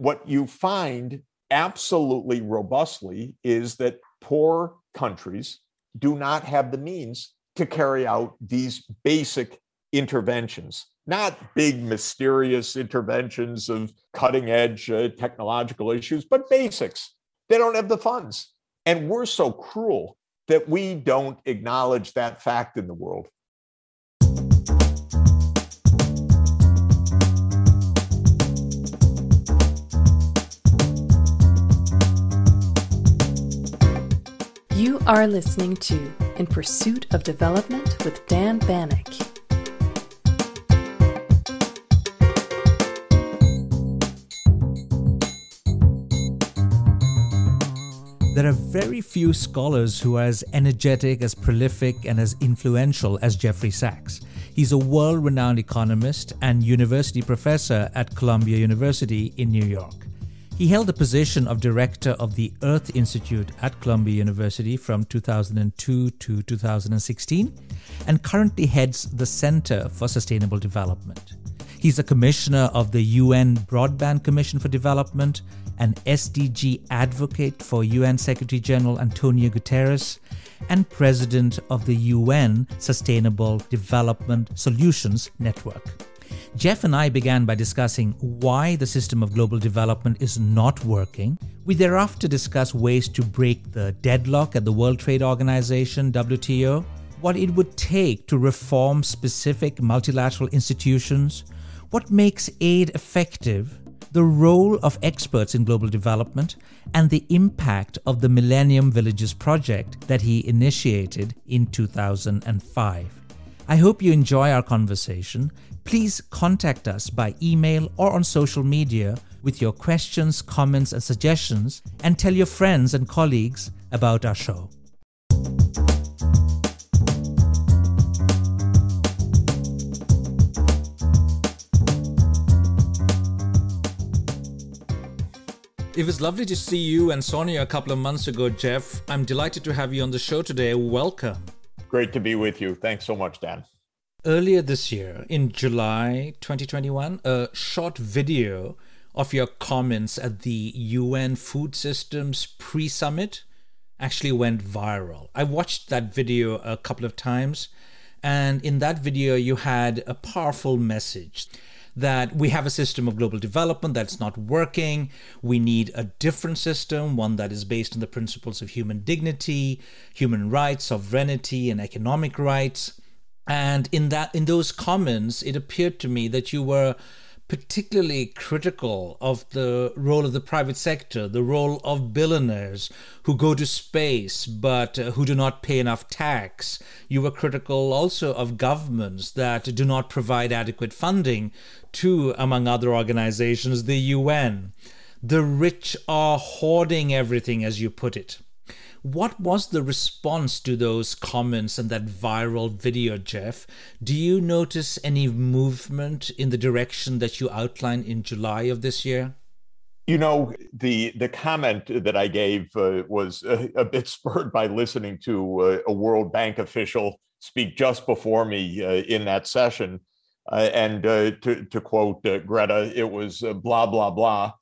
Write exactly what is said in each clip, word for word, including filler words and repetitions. what you find absolutely robustly is that poor countries do not have the means to carry out these basic interventions, not big mysterious interventions of cutting edge uh, technological issues, but basics. They don't have the funds. And we're so cruel that we don't acknowledge that fact in the world. You are listening to In Pursuit of Development with Dan Bannock. There are very few scholars who are as energetic, as prolific, and as influential as Jeffrey Sachs. He's a world-renowned economist and university professor at Columbia University in New York. He held the position of director of the Earth Institute at Columbia University from two thousand two to two thousand sixteen and currently heads the Center for Sustainable Development. He's a commissioner of the U N Broadband Commission for Development, an S D G advocate for U N Secretary General Antonio Guterres, and president of the U N Sustainable Development Solutions Network. Jeff and I began by discussing why the system of global development is not working. We thereafter discuss ways to break the deadlock at the World Trade Organization, W T O, what it would take to reform specific multilateral institutions, what makes aid effective, the role of experts in global development, and the impact of the Millennium Villages Project that he initiated in two thousand five. I hope you enjoy our conversation. Please contact us by email or on social media with your questions, comments, and suggestions, and tell your friends and colleagues about our show. It was lovely to see you and Sonia a couple of months ago, Jeff. I'm delighted to have you on the show today. Welcome. Great to be with you. Thanks so much, Dan. Earlier this year, in July twenty twenty-one, a short video of your comments at the U N Food Systems Pre-Summit actually went viral. I watched that video a couple of times, and in that video, you had a powerful message that we have a system of global development that's not working. We need a different system, one that is based on the principles of human dignity, human rights, sovereignty, and economic rights. And in that, in those comments, it appeared to me that you were particularly critical of the role of the private sector, the role of billionaires who go to space but who do not pay enough tax. You were critical also of governments that do not provide adequate funding to, among other organizations, the U N. The rich are hoarding everything, as you put it. What was the response to those comments and that viral video, Jeff? Do you notice any movement in the direction that you outlined in July of this year? You know, the the comment that I gave uh, was a, a bit spurred by listening to uh, a World Bank official speak just before me uh, in that session. Uh, and uh, to, to quote uh, Greta, it was uh, blah, blah, blah,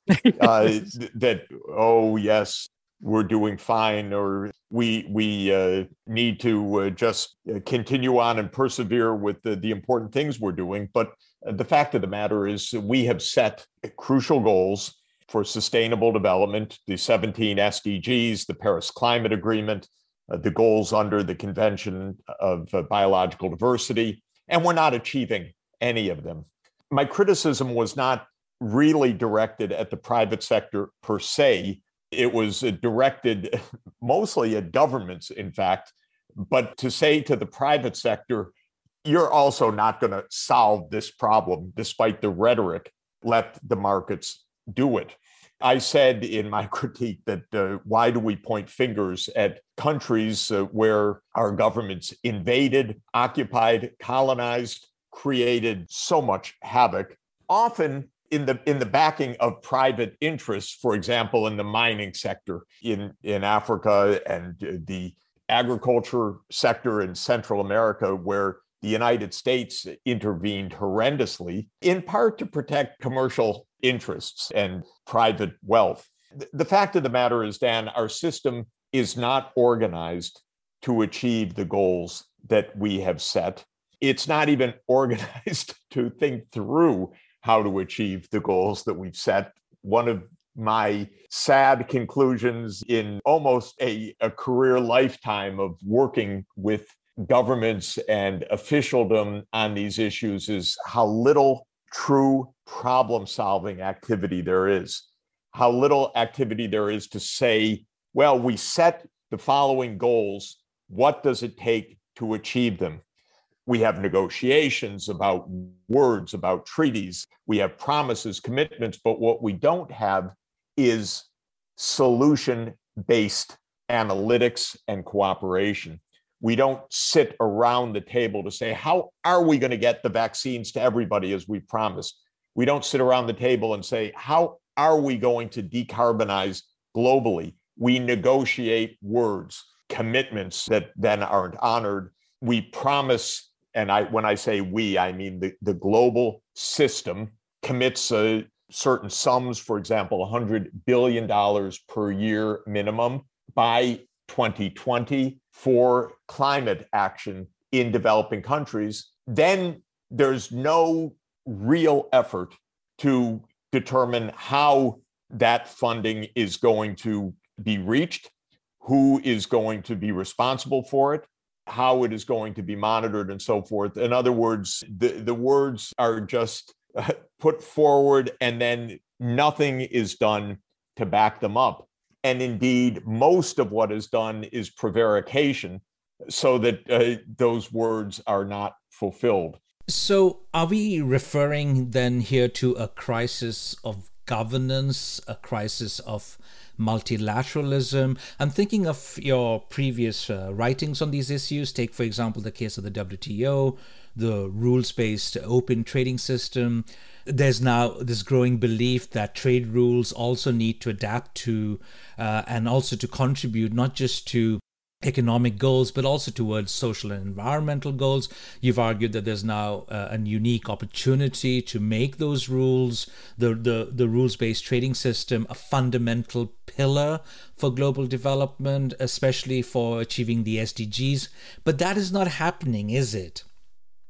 uh, th- that, oh, yes, we're doing fine, or we we uh, need to uh, just continue on and persevere with the, the important things we're doing. But the fact of the matter is we have set crucial goals for sustainable development, the seventeen S D Gs, the Paris Climate Agreement, uh, the goals under the Convention of uh, Biological Diversity, and we're not achieving any of them. My criticism was not really directed at the private sector per se. It was directed mostly at governments, in fact, but to say to the private sector, you're also not going to solve this problem, despite the rhetoric, let the markets do it. I said in my critique that uh, why do we point fingers at countries uh, where our governments invaded, occupied, colonized, created so much havoc, often in the in the backing of private interests, for example, in the mining sector in, in Africa and the agriculture sector in Central America, where the United States intervened horrendously, in part to protect commercial interests and private wealth. The fact of the matter is, Dan, our system is not organized to achieve the goals that we have set. It's not even organized to think through how to achieve the goals that we've set. One of my sad conclusions in almost a, a career lifetime of working with governments and officialdom on these issues is how little true problem-solving activity there is, how little activity there is to say, well, we set the following goals. What does it take to achieve them? We have negotiations about words, about treaties. We have promises, commitments, but what we don't have is solution-based analytics and cooperation. We don't sit around the table to say, how are we going to get the vaccines to everybody as we promised? We don't sit around the table and say, how are we going to decarbonize globally? We negotiate words, commitments that then aren't honored. We promise, and I, when I say we, I mean the, the global system commits a, certain sums, for example, one hundred billion dollars per year minimum by twenty twenty for climate action in developing countries. Then there's no real effort to determine how that funding is going to be reached, who is going to be responsible for it, how it is going to be monitored, and so forth. In other words, the, the words are just uh, put forward, and then nothing is done to back them up. And indeed, most of what is done is prevarication, so that uh, those words are not fulfilled. So are we referring then here to a crisis of governance, a crisis of multilateralism? I'm thinking of your previous uh, writings on these issues. Take, for example, the case of the W T O, the rules-based open trading system. There's now this growing belief that trade rules also need to adapt to uh, and also to contribute not just to economic goals, but also towards social and environmental goals. You've argued that there's now uh, a unique opportunity to make those rules, the, the, the rules-based trading system, a fundamental pillar for global development, especially for achieving the S D Gs. But that is not happening, is it?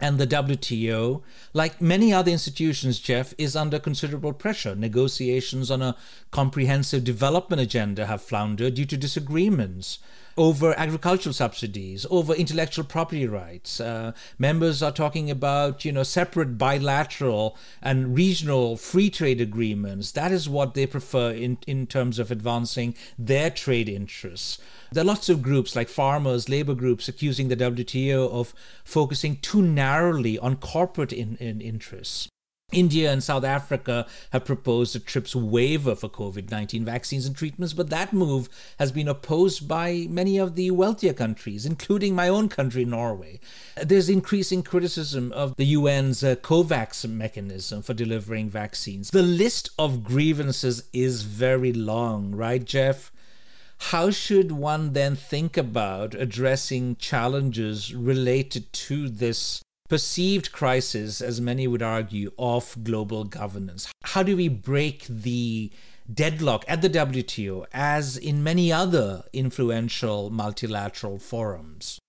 And the W T O, like many other institutions, Jeff, is under considerable pressure. Negotiations on a comprehensive development agenda have floundered due to disagreements over agricultural subsidies, over intellectual property rights. Uh, members are talking about, you know, separate bilateral and regional free trade agreements. That is what they prefer in, in terms of advancing their trade interests. There are lots of groups like farmers, labor groups, accusing the W T O of focusing too narrowly on corporate in, in interests. India and South Africa have proposed a TRIPS waiver for COVID nineteen vaccines and treatments, but that move has been opposed by many of the wealthier countries, including my own country, Norway. There's increasing criticism of the U N's uh, COVAX mechanism for delivering vaccines. The list of grievances is very long, right, Jeff? How should one then think about addressing challenges related to this perceived crisis, as many would argue, of global governance? How do we break the deadlock at the W T O, as in many other influential multilateral forums?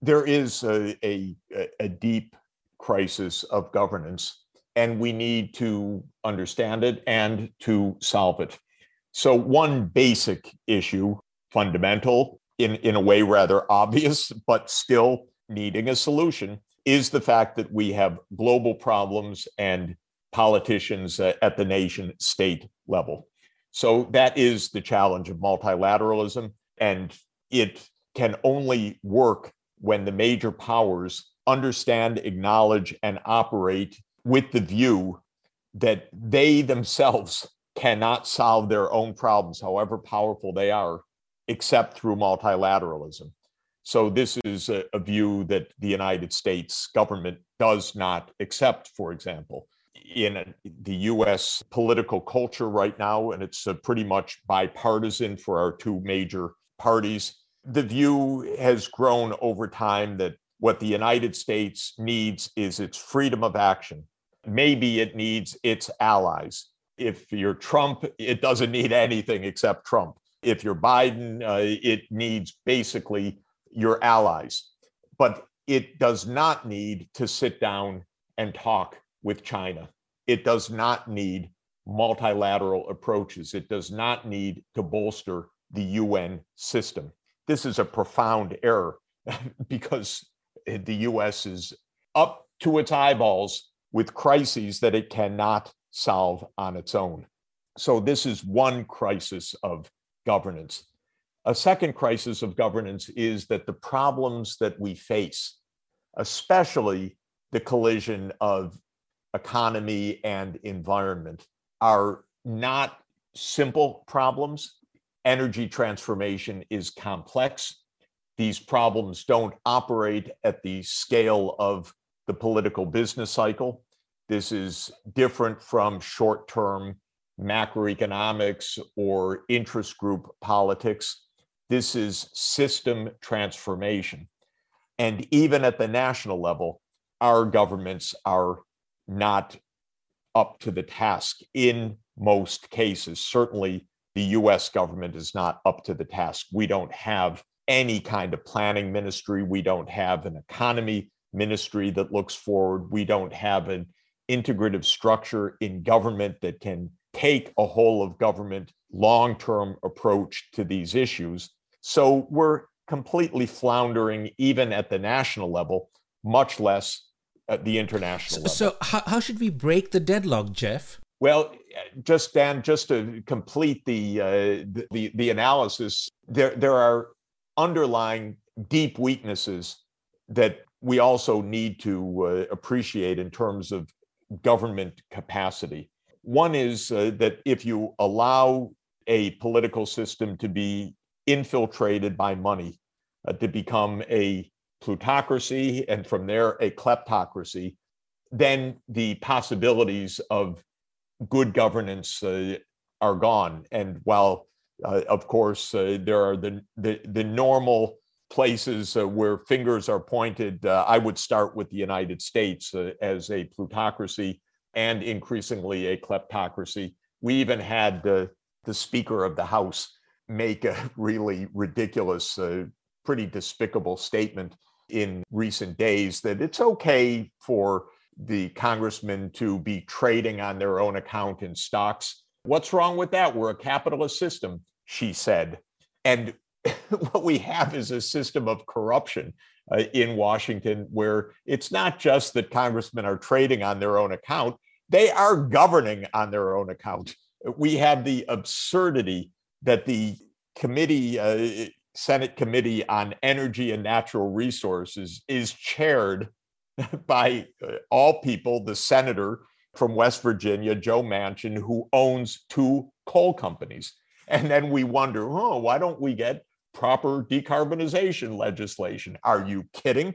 There is a, a, a deep crisis of governance, and we need to understand it and to solve it. So one basic issue, fundamental, in, in a way rather obvious, but still needing a solution, is the fact that we have global problems and politicians uh, at the nation state level. So that is the challenge of multilateralism, and it can only work when the major powers understand, acknowledge, and operate with the view that they themselves cannot solve their own problems, however powerful they are, except through multilateralism. So this is a, a view that the United States government does not accept, for example. In a, the U S political culture right now, and it's pretty much bipartisan for our two major parties, the view has grown over time that what the United States needs is its freedom of action. Maybe it needs its allies. If you're Trump, it doesn't need anything except Trump. If you're Biden, uh, it needs basically your allies. But it does not need to sit down and talk with China. It does not need multilateral approaches. It does not need to bolster the U N system. This is a profound error because the U S is up to its eyeballs with crises that it cannot solve on its own. So this is one crisis of governance. A second crisis of governance is that the problems that we face, especially the collision of economy and environment, are not simple problems. Energy transformation is complex. These problems don't operate at the scale of the political business cycle. This is different from short-term macroeconomics or interest group politics. This is system transformation. And even at the national level, our governments are not up to the task in most cases. Certainly, the U S government is not up to the task. We don't have any kind of planning ministry. We don't have an economy ministry that looks forward. We don't have an integrative structure in government that can take a whole of government long-term approach to these issues. So we're completely floundering even at the national level, much less at the international level. So how, how should we break the deadlock, Jeff? Well, just Dan, just to complete the, uh, the, the analysis, there, there are underlying deep weaknesses that we also need to uh, appreciate in terms of government capacity. One is uh, that if you allow a political system to be infiltrated by money, uh, to become a plutocracy, and from there a kleptocracy, then the possibilities of good governance uh, are gone. And while, uh, of course, uh, there are the, the, the normal places uh, where fingers are pointed, uh, I would start with the United States uh, as a plutocracy and increasingly a kleptocracy. We even had uh, the Speaker of the House make a really ridiculous, uh, pretty despicable statement in recent days that it's okay for the congressmen to be trading on their own account in stocks. What's wrong with that? We're a capitalist system, she said. And what we have is a system of corruption uh, in Washington, where it's not just that congressmen are trading on their own account, they are governing on their own account. We have the absurdity that the committee, uh, Senate Committee on Energy and Natural Resources, is chaired by uh, all people, the senator from West Virginia, Joe Manchin, who owns two coal companies. And then we wonder, oh, why don't we get proper decarbonization legislation? Are you kidding?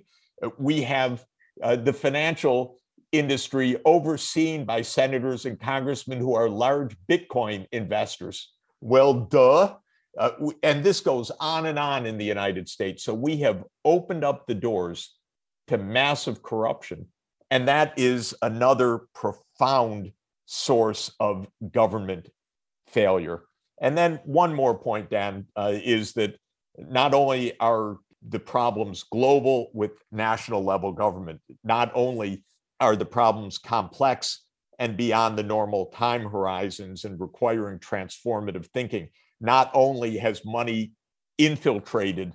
We have uh, the financial industry overseen by senators and congressmen who are large Bitcoin investors. Well, duh. Uh, and this goes on and on in the United States. So we have opened up the doors to massive corruption. And that is another profound source of government failure. And then one more point, Dan, uh, is that not only are the problems global with national level government, not only are the problems complex and beyond the normal time horizons and requiring transformative thinking, not only has money infiltrated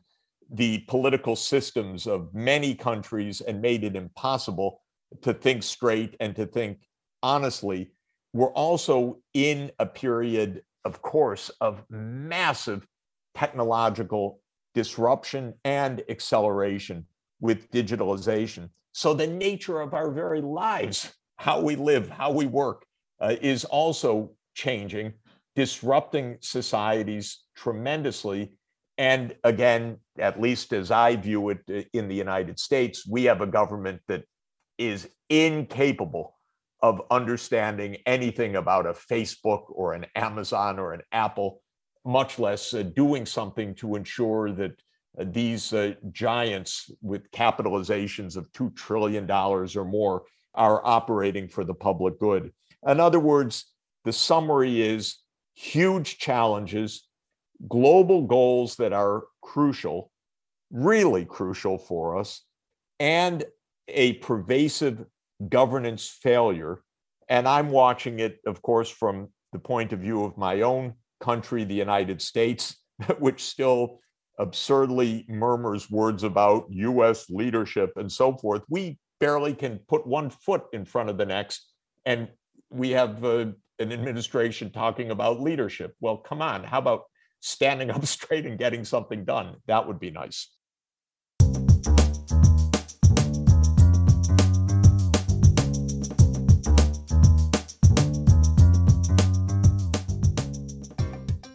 the political systems of many countries and made it impossible to think straight and to think honestly, we're also in a period, of course, of massive technological disruption and acceleration with digitalization. So the nature of our very lives, how we live, how we work, uh, is also changing, disrupting societies tremendously. And again, at least as I view it in the United States, we have a government that is incapable of understanding anything about a Facebook or an Amazon or an Apple, much less uh, doing something to ensure that these uh, giants with capitalizations of two trillion dollars or more are operating for the public good. In other words, the summary is huge challenges, global goals that are crucial, really crucial for us, and a pervasive governance failure. And I'm watching it, of course, from the point of view of my own country, the United States, which still absurdly murmurs words about U S leadership and so forth. We barely can put one foot in front of the next, and we have uh, an administration talking about leadership. Well, come on, how about standing up straight and getting something done? That would be nice.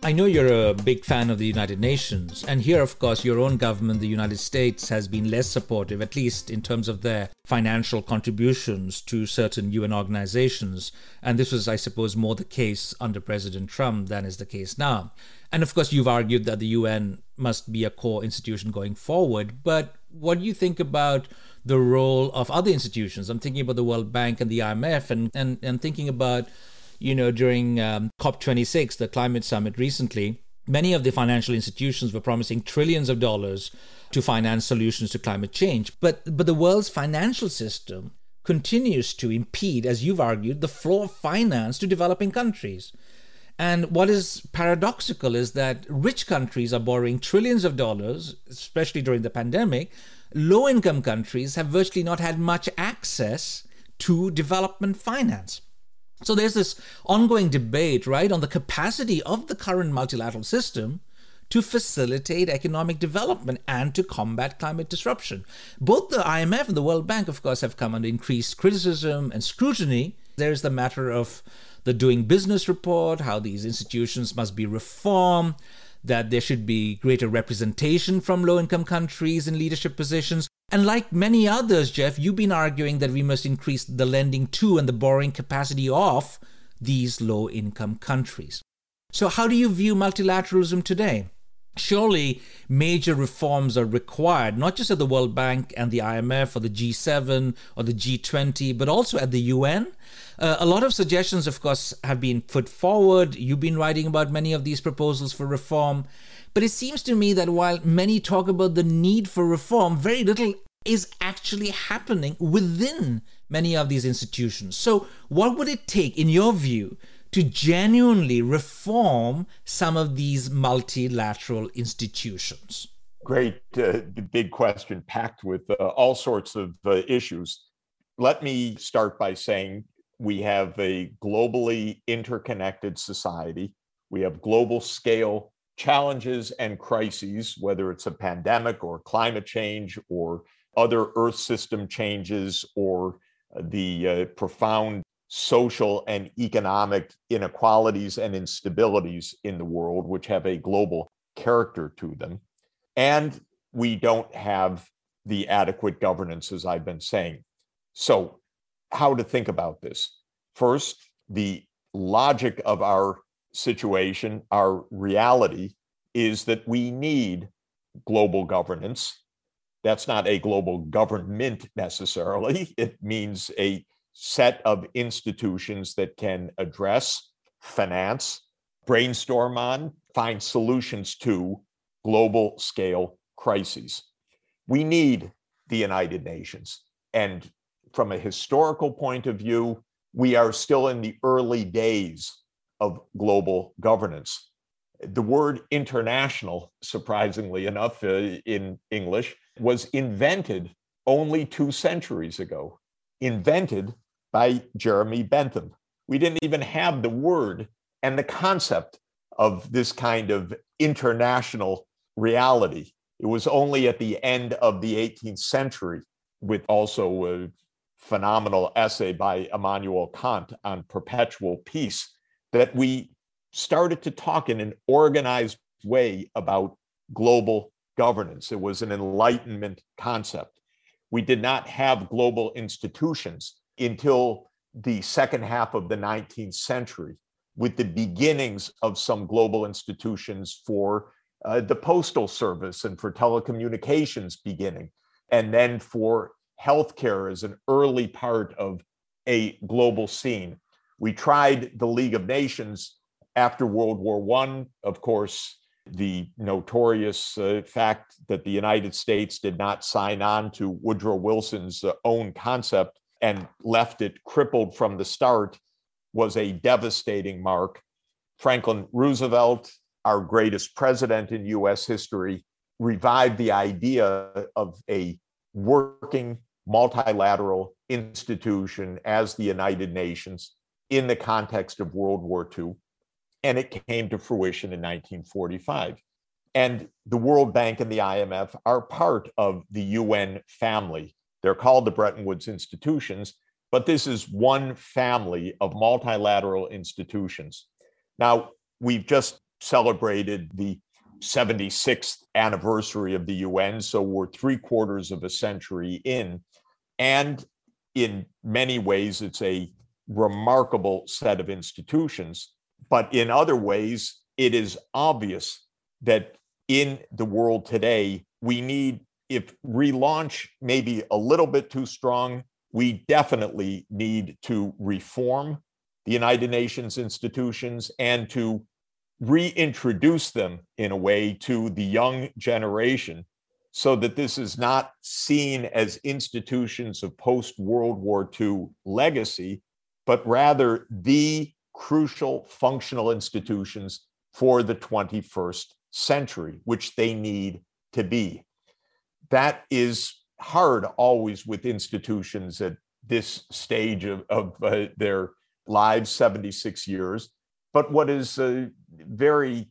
I know you're a big fan of the United Nations, and here, of course, your own government, the United States, has been less supportive, at least in terms of their financial contributions to certain U N organizations. And this was, I suppose, more the case under President Trump than is the case now. And of course, you've argued that the U N must be a core institution going forward. But what do you think about the role of other institutions? I'm thinking about the World Bank and the I M F, and, and, and thinking about, you know, during um, COP twenty-six, the climate summit recently, many of the financial institutions were promising trillions of dollars to finance solutions to climate change. But but the world's financial system continues to impede, as you've argued, the flow of finance to developing countries. And what is paradoxical is that rich countries are borrowing trillions of dollars, especially during the pandemic. Low-income countries have virtually not had much access to development finance. So there's this ongoing debate, right, on the capacity of the current multilateral system to facilitate economic development and to combat climate disruption. Both the I M F and the World Bank, of course, have come under increased criticism and scrutiny. There's the matter of the Doing Business report, how these institutions must be reformed, that there should be greater representation from low-income countries in leadership positions. And like many others, Jeff, you've been arguing that we must increase the lending to and the borrowing capacity of these low-income countries. So how do you view multilateralism today? Surely major reforms are required, not just at the World Bank and the I M F or the G seven or the G twenty, but also at the U N. Uh, a lot of suggestions, of course, have been put forward. You've been writing about many of these proposals for reform. But it seems to me that while many talk about the need for reform, very little is actually happening within many of these institutions. So what would it take, in your view, to genuinely reform some of these multilateral institutions? Great, uh, big question, packed with uh, all sorts of uh, issues. Let me start by saying we have a globally interconnected society. We have global scale challenges and crises, whether it's a pandemic or climate change or other Earth system changes or the uh, profound social and economic inequalities and instabilities in the world, which have a global character to them. And we don't have the adequate governance, as I've been saying. So how to think about this? First, the logic of our situation, our reality, is that we need global governance. That's not a global government necessarily. It means a set of institutions that can address, finance, brainstorm on, find solutions to global scale crises. We need the United Nations. And from a historical point of view, we are still in the early days of global governance. The word international, surprisingly enough, uh, in English, was invented only two centuries ago, invented by Jeremy Bentham. We didn't even have the word and the concept of this kind of international reality. It was only at the end of the eighteenth century, with also a phenomenal essay by Immanuel Kant on perpetual peace, that we started to talk in an organized way about global governance. It was an Enlightenment concept. We did not have global institutions until the second half of the nineteenth century, with the beginnings of some global institutions for uh, the postal service and for telecommunications beginning, and then for healthcare as an early part of a global scene. We tried the League of Nations after World War One, of course, the notorious uh, fact that the United States did not sign on to Woodrow Wilson's uh, own concept and left it crippled from the start was a devastating mark. Franklin Roosevelt, our greatest president in U S history, revived the idea of a working multilateral institution as the United Nations in the context of World War Two. And it came to fruition in nineteen forty-five. And the World Bank and the I M F are part of the U N family. They're called the Bretton Woods Institutions, but this is one family of multilateral institutions. Now, we've just celebrated the seventy-sixth anniversary of the U N, so we're three quarters of a century in. And in many ways, it's a remarkable set of institutions. But in other ways, it is obvious that in the world today, we need, if relaunch maybe a little bit too strong, we definitely need to reform the United Nations institutions and to reintroduce them in a way to the young generation so that this is not seen as institutions of post-World War Two legacy, but rather the crucial functional institutions for the twenty-first century, which they need to be. That is hard always with institutions at this stage of, of uh, their lives, seventy-six years. But what is uh, very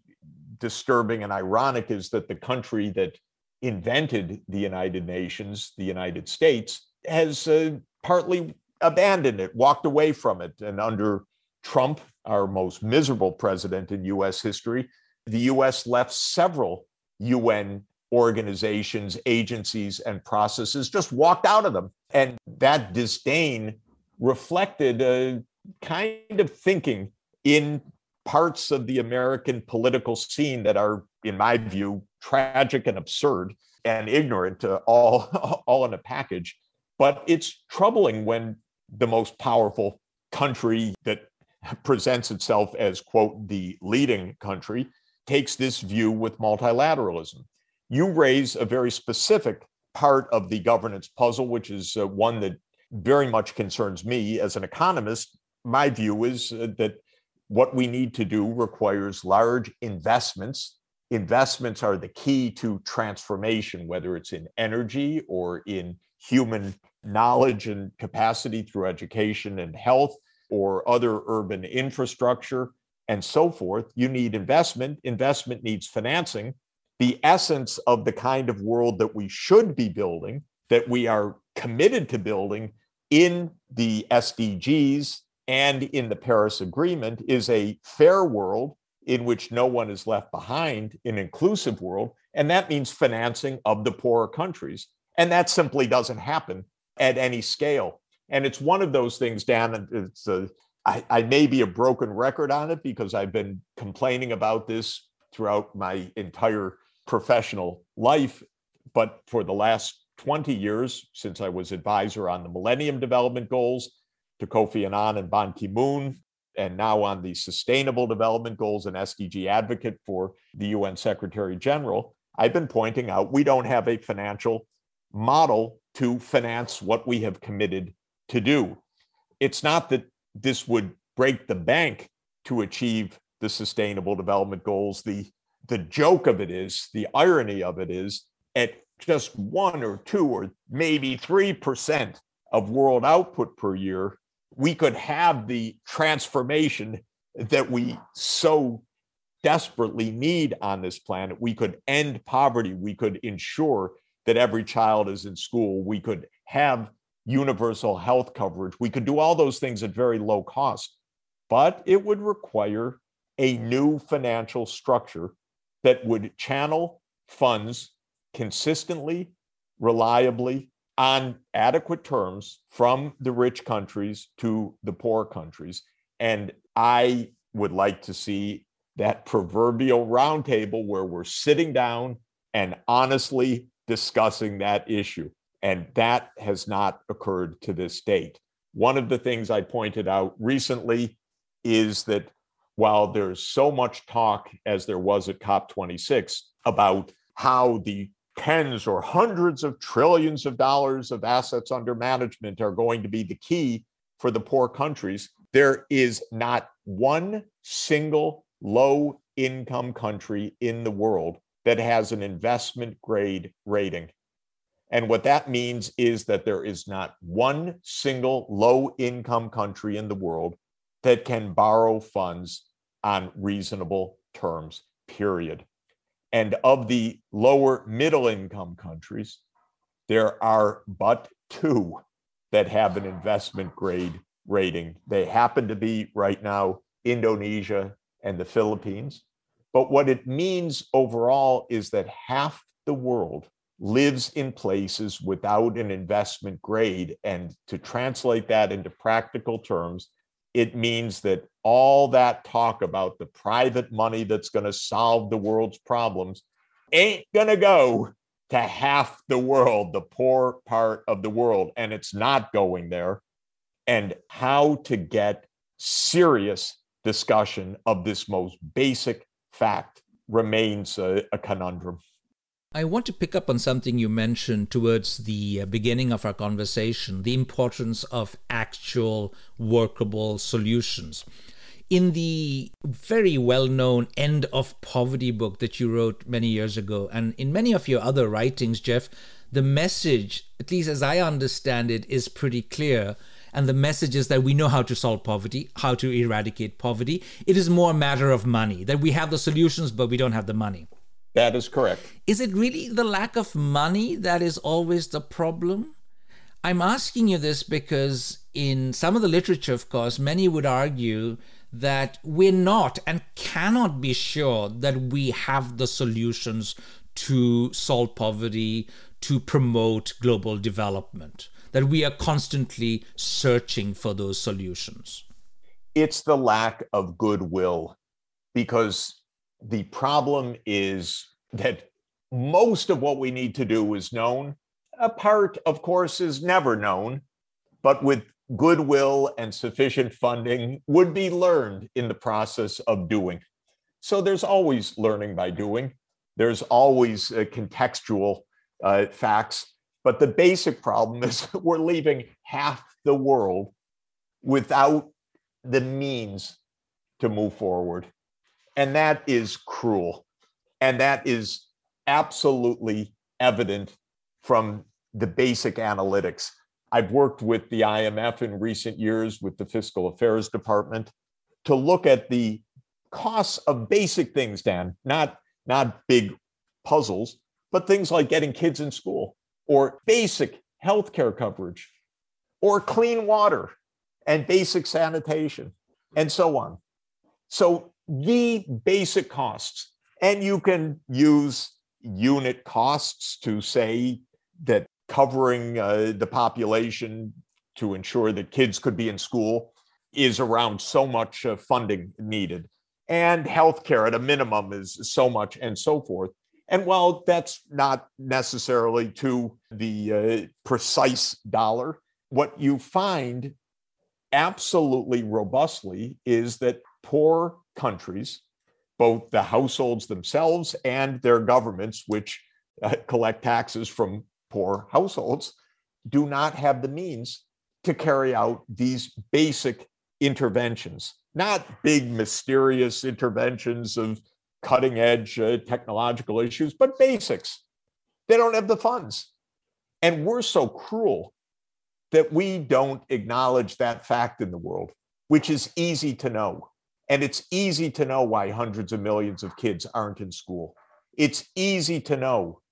disturbing and ironic is that the country that invented the United Nations, the United States, has uh, partly abandoned it, walked away from it, and under Trump, our most miserable president in U S history, the U S left several U N organizations, agencies, and processes, just walked out of them. And that disdain reflected a kind of thinking in parts of the American political scene that are, in my view, tragic and absurd and ignorant, uh, all, all in a package. But it's troubling when the most powerful country that presents itself as, quote, the leading country, takes this view with multilateralism. You raise a very specific part of the governance puzzle, which is uh, one that very much concerns me as an economist. My view is uh, that what we need to do requires large investments. Investments are the key to transformation, whether it's in energy or in human knowledge and capacity through education and health, or other urban infrastructure, and so forth. You need investment. Investment needs financing. The essence of the kind of world that we should be building, that we are committed to building in the S D Gs and in the Paris Agreement, is a fair world in which no one is left behind, an inclusive world. And that means financing of the poorer countries. And that simply doesn't happen at any scale. And it's one of those things, Dan, it's a, I, I may be a broken record on it because I've been complaining about this throughout my entire professional life. But for the last twenty years, since I was advisor on the Millennium Development Goals to Kofi Annan and Ban Ki-moon, and now on the Sustainable Development Goals and S D G advocate for the U N Secretary General, I've been pointing out we don't have a financial model to finance what we have committed to do. It's not that this would break the bank to achieve the Sustainable Development Goals. The, the joke of it is, the irony of it is, at just one or two or maybe three percent of world output per year, we could have the transformation that we so desperately need on this planet. We could end poverty. We could ensure that every child is in school. We could have universal health coverage. We could do all those things at very low cost, but it would require a new financial structure that would channel funds consistently, reliably, on adequate terms from the rich countries to the poor countries. And I would like to see that proverbial round table where we're sitting down and honestly discussing that issue. And that has not occurred to this date. One of the things I pointed out recently is that while there's so much talk, as there was at COP twenty-six, about how the tens or hundreds of trillions of dollars of assets under management are going to be the key for the poor countries, there is not one single low-income country in the world that has an investment grade rating. And what that means is that there is not one single low-income country in the world that can borrow funds on reasonable terms, period. And of the lower middle income countries, there are but two that have an investment grade rating. They happen to be right now Indonesia and the Philippines. But what it means overall is that half the world lives in places without an investment grade. And to translate that into practical terms, it means that all that talk about the private money that's going to solve the world's problems ain't going to go to half the world, the poor part of the world, and it's not going there. And how to get serious discussion of this most basic fact remains a, a conundrum. I want to pick up on something you mentioned towards the beginning of our conversation, the importance of actual workable solutions. In the very well-known End of Poverty book that you wrote many years ago, and in many of your other writings, Jeff, the message, at least as I understand it, is pretty clear. And the message is that we know how to solve poverty, how to eradicate poverty. It is more a matter of money, that we have the solutions, but we don't have the money. That is correct. Is it really the lack of money that is always the problem? I'm asking you this because in some of the literature, of course, many would argue that we're not and cannot be sure that we have the solutions to solve poverty, to promote global development, that we are constantly searching for those solutions. It's the lack of goodwill, because the problem is that most of what we need to do is known. A part, of course, is never known, but with goodwill and sufficient funding would be learned in the process of doing. So there's always learning by doing. There's always uh, contextual uh, facts. But the basic problem is we're leaving half the world without the means to move forward. And that is cruel. And that is absolutely evident from the basic analytics. I've worked with the I M F in recent years with the Fiscal Affairs Department to look at the costs of basic things, Dan, not, not big puzzles, but things like getting kids in school or basic healthcare coverage or clean water and basic sanitation and so on. So the basic costs, and you can use unit costs to say that covering uh, the population to ensure that kids could be in school is around so much uh, funding needed, and healthcare at a minimum is so much, and so forth. And while that's not necessarily to the uh, precise dollar, what you find absolutely robustly is that poor countries, both the households themselves and their governments, which uh, collect taxes from poor households, do not have the means to carry out these basic interventions, not big mysterious interventions of cutting edge uh, technological issues, but basics. They don't have the funds. And we're so cruel that we don't acknowledge that fact in the world, which is easy to know. And it's easy to know why hundreds of millions of kids aren't in school. It's easy to know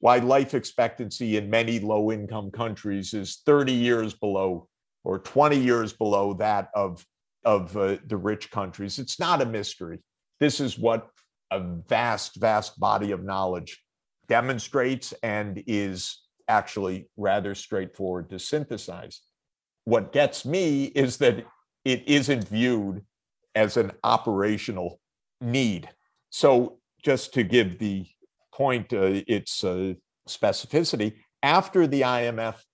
why life expectancy in many low-income countries is thirty years below or twenty years below that of, of uh, the rich countries. It's not a mystery. This is what a vast, vast body of knowledge demonstrates and is actually rather straightforward to synthesize. What gets me is that it isn't viewed as an operational need. So just to give the point uh, its uh, specificity, after the I M F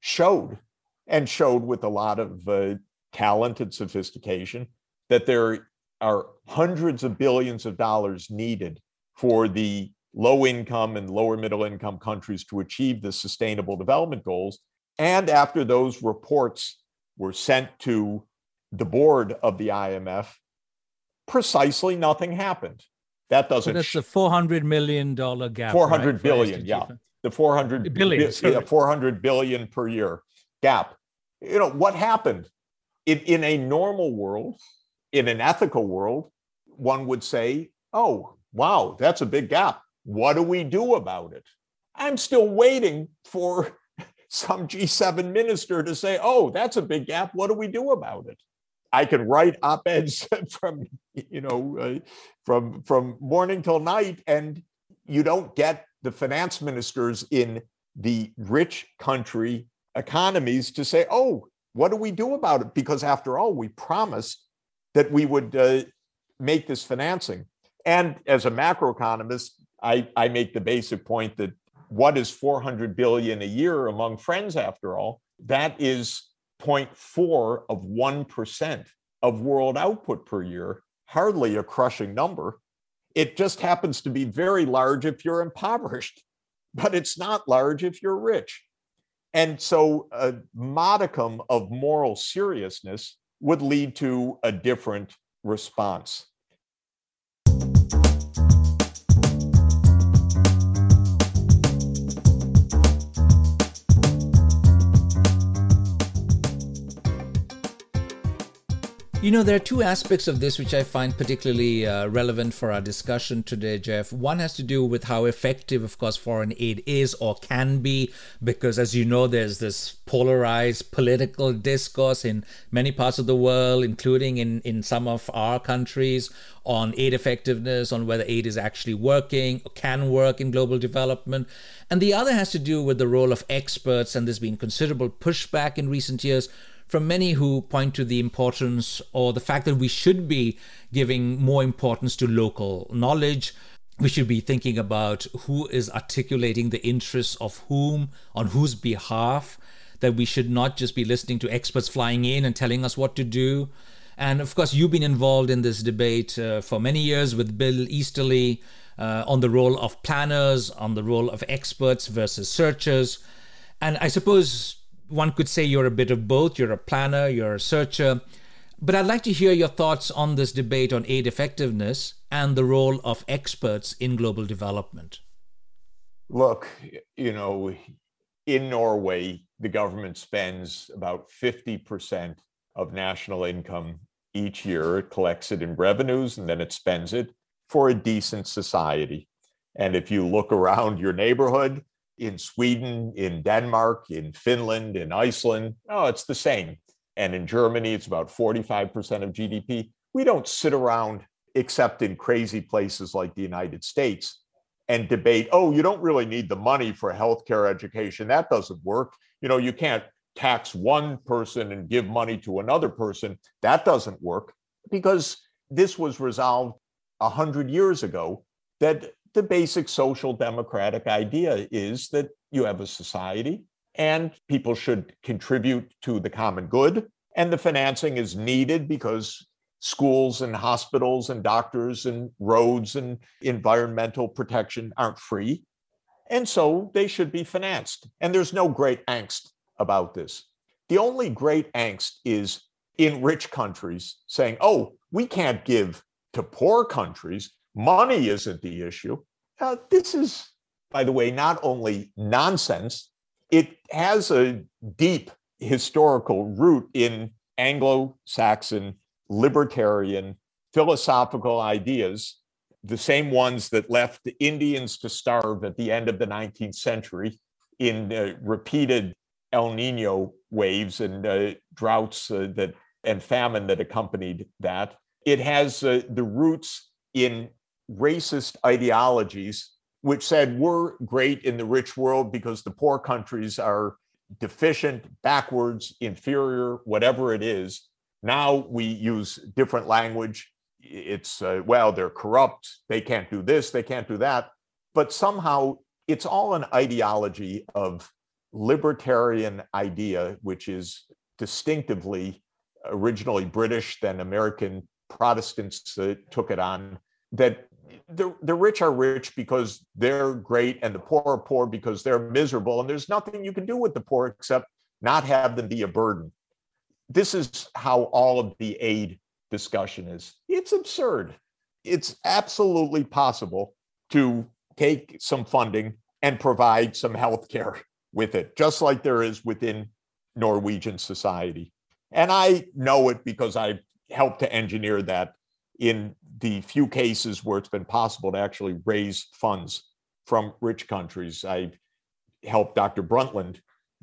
showed, and showed with a lot of uh, talent and sophistication, that there are hundreds of billions of dollars needed for the low income and lower middle income countries to achieve the Sustainable Development Goals. And after those reports were sent to the board of the I M F, precisely nothing happened. That doesn't. So that's sh- a four hundred million dollars gap. four hundred right, billion, yeah. Difference. The four hundred billion, bi- yeah, four hundred billion per year gap. You know, what happened? It, in a normal world, in an ethical world, one would say, oh, wow, that's a big gap. What do we do about it? I'm still waiting for some G seven minister to say, oh, that's a big gap. What do we do about it? I can write op-eds from, you know, uh, from, from morning till night, and you don't get the finance ministers in the rich country economies to say, oh, what do we do about it? Because after all, we promised that we would uh, make this financing. And as a macroeconomist, I, I make the basic point that what is four hundred billion dollars a year among friends, after all? That is zero point four of one percent of world output per year, hardly a crushing number. It just happens to be very large if you're impoverished, but it's not large if you're rich. And so a modicum of moral seriousness would lead to a different response. You know, there are two aspects of this which I find particularly uh, relevant for our discussion today, Jeff. One has to do with how effective, of course, foreign aid is or can be, because as you know, there's this polarized political discourse in many parts of the world, including in, in some of our countries, on aid effectiveness, on whether aid is actually working or can work in global development. And the other has to do with the role of experts, and there's been considerable pushback in recent years from many who point to the importance or the fact that we should be giving more importance to local knowledge. We should be thinking about who is articulating the interests of whom, on whose behalf, that we should not just be listening to experts flying in and telling us what to do. And of course, you've been involved in this debate uh, for many years with Bill Easterly uh, on the role of planners, on the role of experts versus searchers. And I suppose one could say you're a bit of both. You're a planner, you're a searcher. But I'd like to hear your thoughts on this debate on aid effectiveness and the role of experts in global development. Look, you know, in Norway, the government spends about fifty percent of national income each year. It collects it in revenues and then it spends it for a decent society. And if you look around your neighborhood, in Sweden, in Denmark, in Finland, in Iceland, oh, it's the same. And in Germany, it's about forty-five percent of G D P. We don't sit around, except in crazy places like the United States, and debate, oh, you don't really need the money for healthcare, education. That doesn't work. You know, you can't tax one person and give money to another person. That doesn't work, because this was resolved one hundred years ago, that the basic social democratic idea is that you have a society and people should contribute to the common good. And the financing is needed because schools and hospitals and doctors and roads and environmental protection aren't free. And so they should be financed. And there's no great angst about this. The only great angst is in rich countries saying, oh, we can't give to poor countries. Money isn't the issue. Uh, this is, by the way, not only nonsense, it has a deep historical root in Anglo-Saxon libertarian philosophical ideas, the same ones that left the Indians to starve at the end of the nineteenth century in uh, repeated El Nino waves and uh, droughts uh, that and famine that accompanied that. It has uh, the roots in racist ideologies, which said we're great in the rich world because the poor countries are deficient, backwards, inferior, whatever it is. Now we use different language. it's, uh, well, they're corrupt, they can't do this, they can't do that. But somehow it's all an ideology of libertarian idea, which is distinctively originally British, then American Protestants uh, took it on, that the, the rich are rich because they're great and the poor are poor because they're miserable. And there's nothing you can do with the poor except not have them be a burden. This is how all of the aid discussion is. It's absurd. It's absolutely possible to take some funding and provide some healthcare with it, just like there is within Norwegian society. And I know it because I helped to engineer that in the few cases where it's been possible to actually raise funds from rich countries. I helped Doctor Brundtland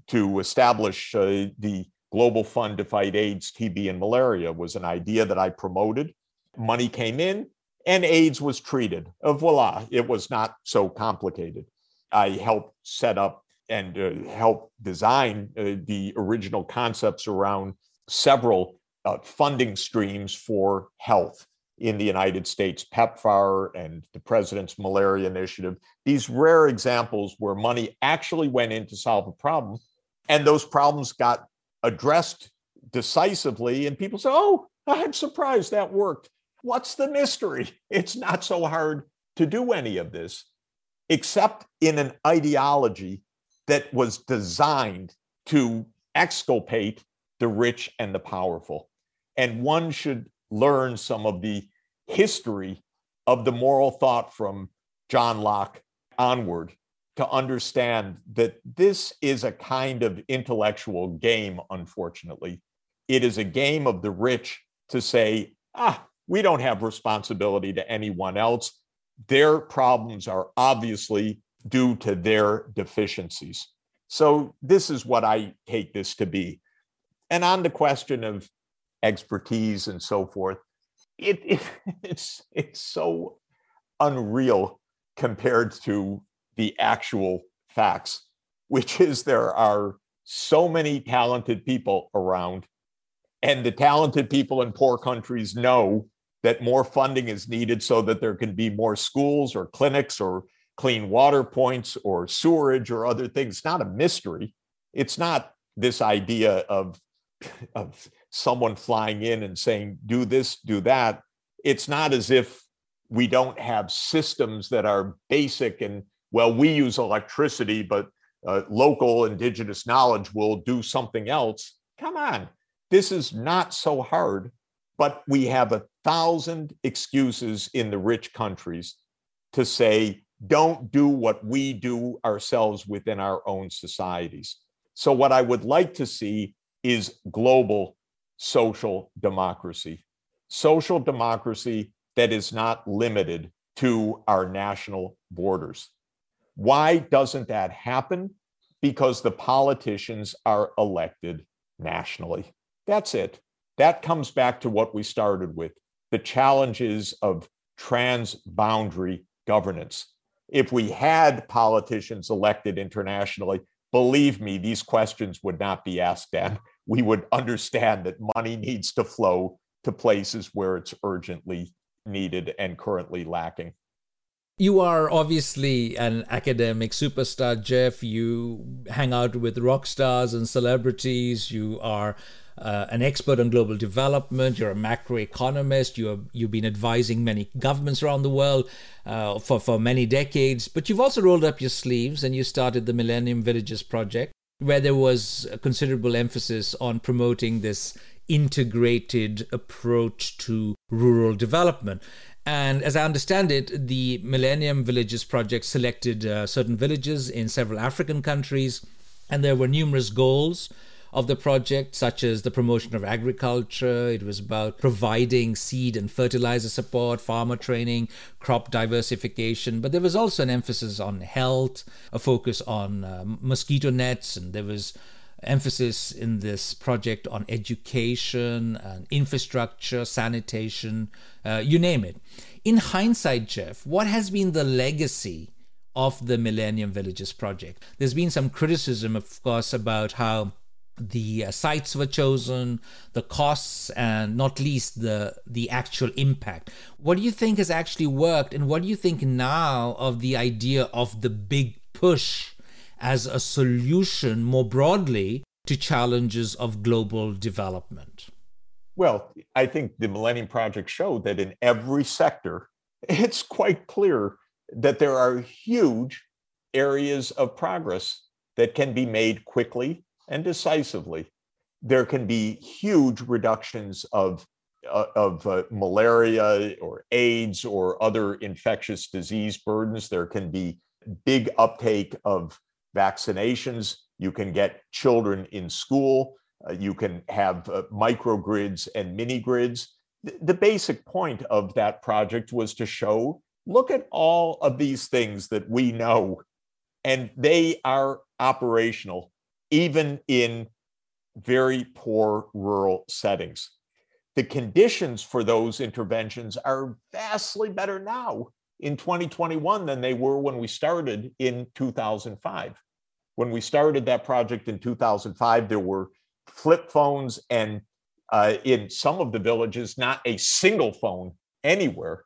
to establish uh, the Global Fund to Fight AIDS, T B, and Malaria was an idea that I promoted. Money came in and AIDS was treated. Uh, voila, it was not so complicated. I helped set up and uh, helped design uh, the original concepts around several uh, funding streams for health in the United States, PEPFAR and the President's Malaria Initiative. These rare examples where money actually went in to solve a problem, and those problems got addressed decisively, and people say, oh, I'm surprised that worked. What's the mystery? It's not so hard to do any of this, except in an ideology that was designed to exculpate the rich and the powerful. And one should learn some of the history of the moral thought from John Locke onward to understand that this is a kind of intellectual game, unfortunately. It is a game of the rich to say, ah, we don't have responsibility to anyone else. Their problems are obviously due to their deficiencies. So this is what I take this to be. And on the question of expertise and so forth, it, it, it's, it's so unreal compared to the actual facts, which is there are so many talented people around, and the talented people in poor countries know that more funding is needed so that there can be more schools or clinics or clean water points or sewerage or other things. It's not a mystery. It's not this idea of, of someone flying in and saying, do this, do that. It's not as if we don't have systems that are basic and, well, we use electricity, but uh, local indigenous knowledge will do something else. Come on, this is not so hard, but we have a thousand excuses in the rich countries to say, don't do what we do ourselves within our own societies. So what I would like to see is global social democracy, social democracy that is not limited to our national borders. Why doesn't that happen? Because the politicians are elected nationally. That's it. That comes back to what we started with, the challenges of transboundary governance. If we had politicians elected internationally, believe me, these questions would not be asked then. We would understand that money needs to flow to places where it's urgently needed and currently lacking. You are obviously an academic superstar, Jeff. You hang out with rock stars and celebrities. You are uh, an expert on global development. You're a macroeconomist. You have, you've been advising many governments around the world uh, for, for many decades. But you've also rolled up your sleeves and you started the Millennium Villages Project, where there was a considerable emphasis on promoting this integrated approach to rural development. And as I understand it, the Millennium Villages Project selected uh, certain villages in several African countries, and there were numerous goals of the project, such as the promotion of agriculture. It was about providing seed and fertilizer support, farmer training, crop diversification. But there was also an emphasis on health, a focus on uh, mosquito nets, and there was emphasis in this project on education and infrastructure, sanitation, uh, you name it. In hindsight, Jeff, what has been the legacy of the Millennium Villages Project? There's been some criticism, of course, about how the sites were chosen, the costs, and not least the the actual impact. What do you think has actually worked, and what do you think now of the idea of the big push as a solution more broadly to challenges of global development? Well, I think the Millennium Project showed that in every sector, it's quite clear that there are huge areas of progress that can be made quickly and decisively. There can be huge reductions of, uh, of uh, malaria or AIDS or other infectious disease burdens. There can be big uptake of vaccinations. You can get children in school. Uh, you can have uh, microgrids and mini grids. Th- the basic point of that project was to show, look at all of these things that we know, and they are operational, even in very poor rural settings. The conditions for those interventions are vastly better now in twenty twenty-one than they were when we started in two thousand five. When we started that project in two thousand five, there were flip phones, and uh, in some of the villages, not a single phone anywhere.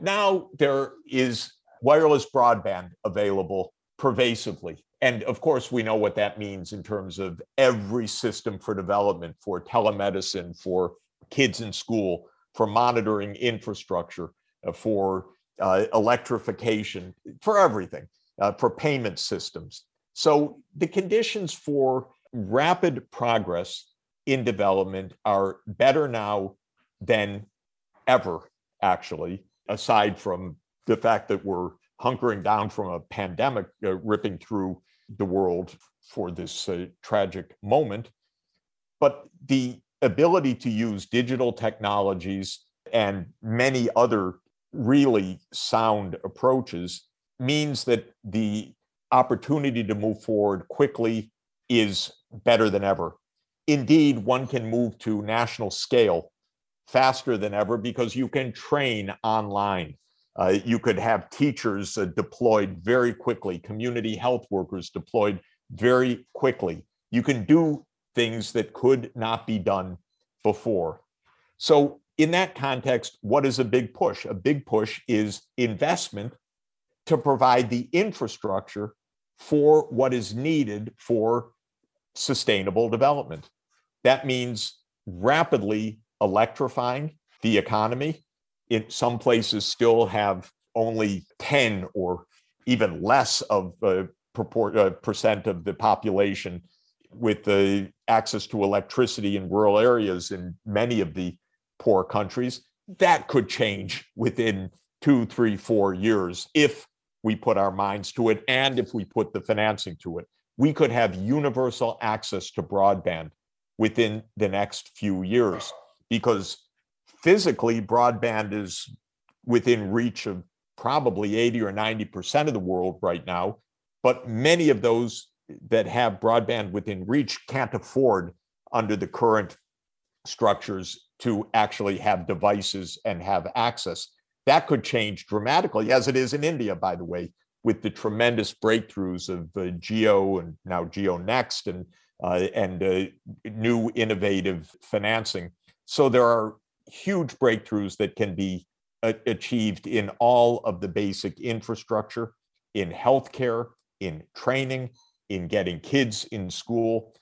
Now there is wireless broadband available pervasively. And of course, we know what that means in terms of every system for development, for telemedicine, for kids in school, for monitoring infrastructure, uh, for uh, electrification, for everything, uh, for payment systems. So the conditions for rapid progress in development are better now than ever, actually, aside from the fact that we're hunkering down from a pandemic uh, ripping through the world for this uh, tragic moment. But the ability to use digital technologies and many other really sound approaches means that the opportunity to move forward quickly is better than ever. Indeed, one can move to national scale faster than ever because you can train online. Uh, you could have teachers uh, deployed very quickly, community health workers deployed very quickly. You can do things that could not be done before. So in that context, what is a big push? A big push is investment to provide the infrastructure for what is needed for sustainable development. That means rapidly electrifying the economy. In some places still have only ten or even less of uh, purport, uh, percent of the population with the uh, access to electricity in rural areas in many of the poor countries. That could change within two, three, four years if we put our minds to it and if we put the financing to it. We could have universal access to broadband within the next few years, because physically broadband is within reach of probably eighty or ninety percent of the world right now, but many of those that have broadband within reach can't afford under the current structures to actually have devices and have access. That could change dramatically, as it is in India, by the way, with the tremendous breakthroughs of uh, Geo and now Geo Next and uh, and uh, new innovative financing. So there are huge breakthroughs that can be uh, achieved in all of the basic infrastructure, in healthcare, in training, in getting kids in school,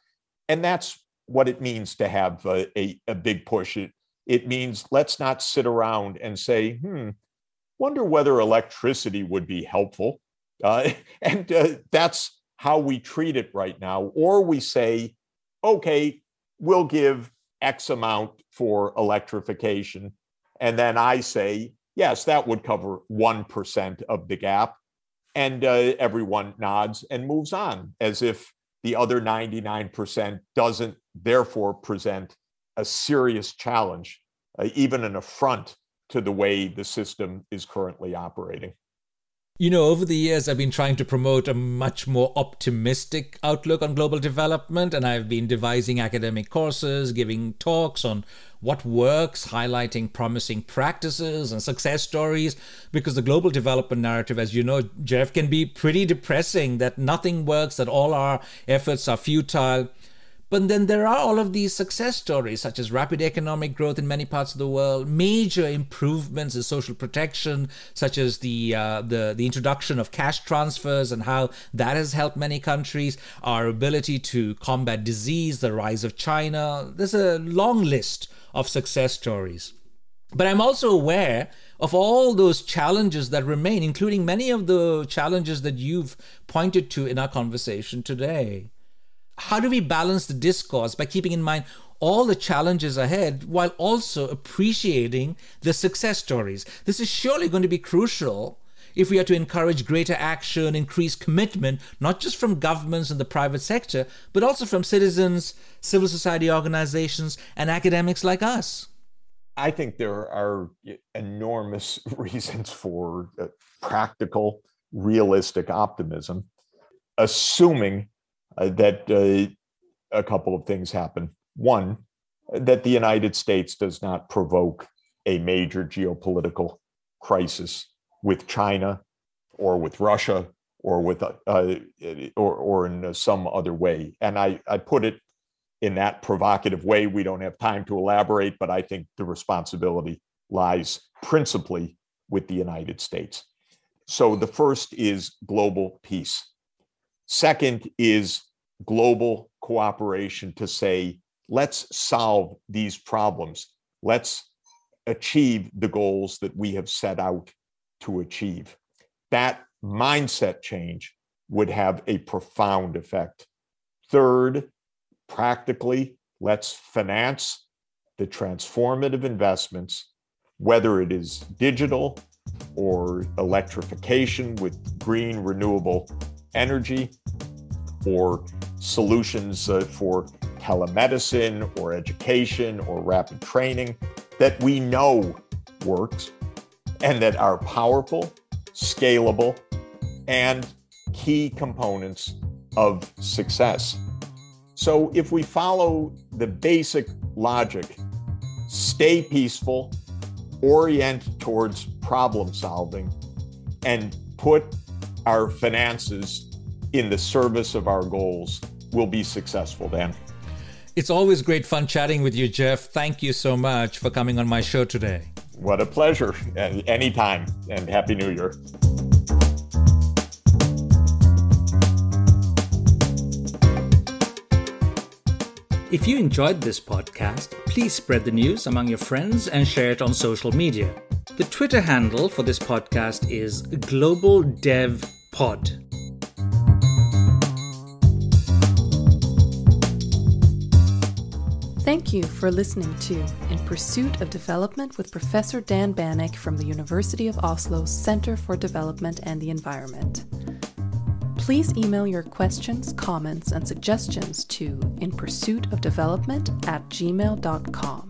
and that's what it means to have a, a, a big push. It, It means let's not sit around and say, hmm, wonder whether electricity would be helpful. Uh, and uh, that's how we treat it right now. Or we say, okay, we'll give X amount for electrification. And then I say, yes, that would cover one percent of the gap. And uh, everyone nods and moves on as if the other ninety-nine percent doesn't therefore present a serious challenge, uh, even an affront to the way the system is currently operating. You know, over the years, I've been trying to promote a much more optimistic outlook on global development, and I've been devising academic courses, giving talks on what works, highlighting promising practices and success stories, because the global development narrative, as you know, Jeff, can be pretty depressing, that nothing works, that all our efforts are futile. But then there are all of these success stories, such as rapid economic growth in many parts of the world, major improvements in social protection, such as the uh, the, the introduction of cash transfers and how that has helped many countries, our ability to combat disease, the rise of China. There's a long list of success stories. But I'm also aware of all those challenges that remain, including many of the challenges that you've pointed to in our conversation today. How do we balance the discourse by keeping in mind all the challenges ahead while also appreciating the success stories? This is surely going to be crucial if we are to encourage greater action, increase commitment, not just from governments and the private sector, but also from citizens, civil society organizations, and academics like us. I think there are enormous reasons for practical, realistic optimism, assuming Uh, that uh, a couple of things happen. One, that the United States does not provoke a major geopolitical crisis with China or with Russia or with uh, uh, or, or in some other way. And I, I put it in that provocative way. We don't have time to elaborate, but I think the responsibility lies principally with the United States. So the first is global peace. Second is global cooperation to say, let's solve these problems. Let's achieve the goals that we have set out to achieve. That mindset change would have a profound effect. Third, practically, let's finance the transformative investments, whether it is digital or electrification with green renewable energy, or solutions uh, for telemedicine or education or rapid training that we know works and that are powerful, scalable, and key components of success. So if we follow the basic logic, stay peaceful, orient towards problem solving, and put our finances in the service of our goals, will be successful, Dan. It's always great fun chatting with you, Jeff. Thank you so much for coming on my show today. What a pleasure. Anytime, and Happy New Year. If you enjoyed this podcast, please spread the news among your friends and share it on social media. The Twitter handle for this podcast is Global Dev Pod. Thank you for listening to In Pursuit of Development with Professor Dan Bannock from the University of Oslo's Center for Development and the Environment. Please email your questions, comments, and suggestions to inpursuitofdevelopment at gmail dot com.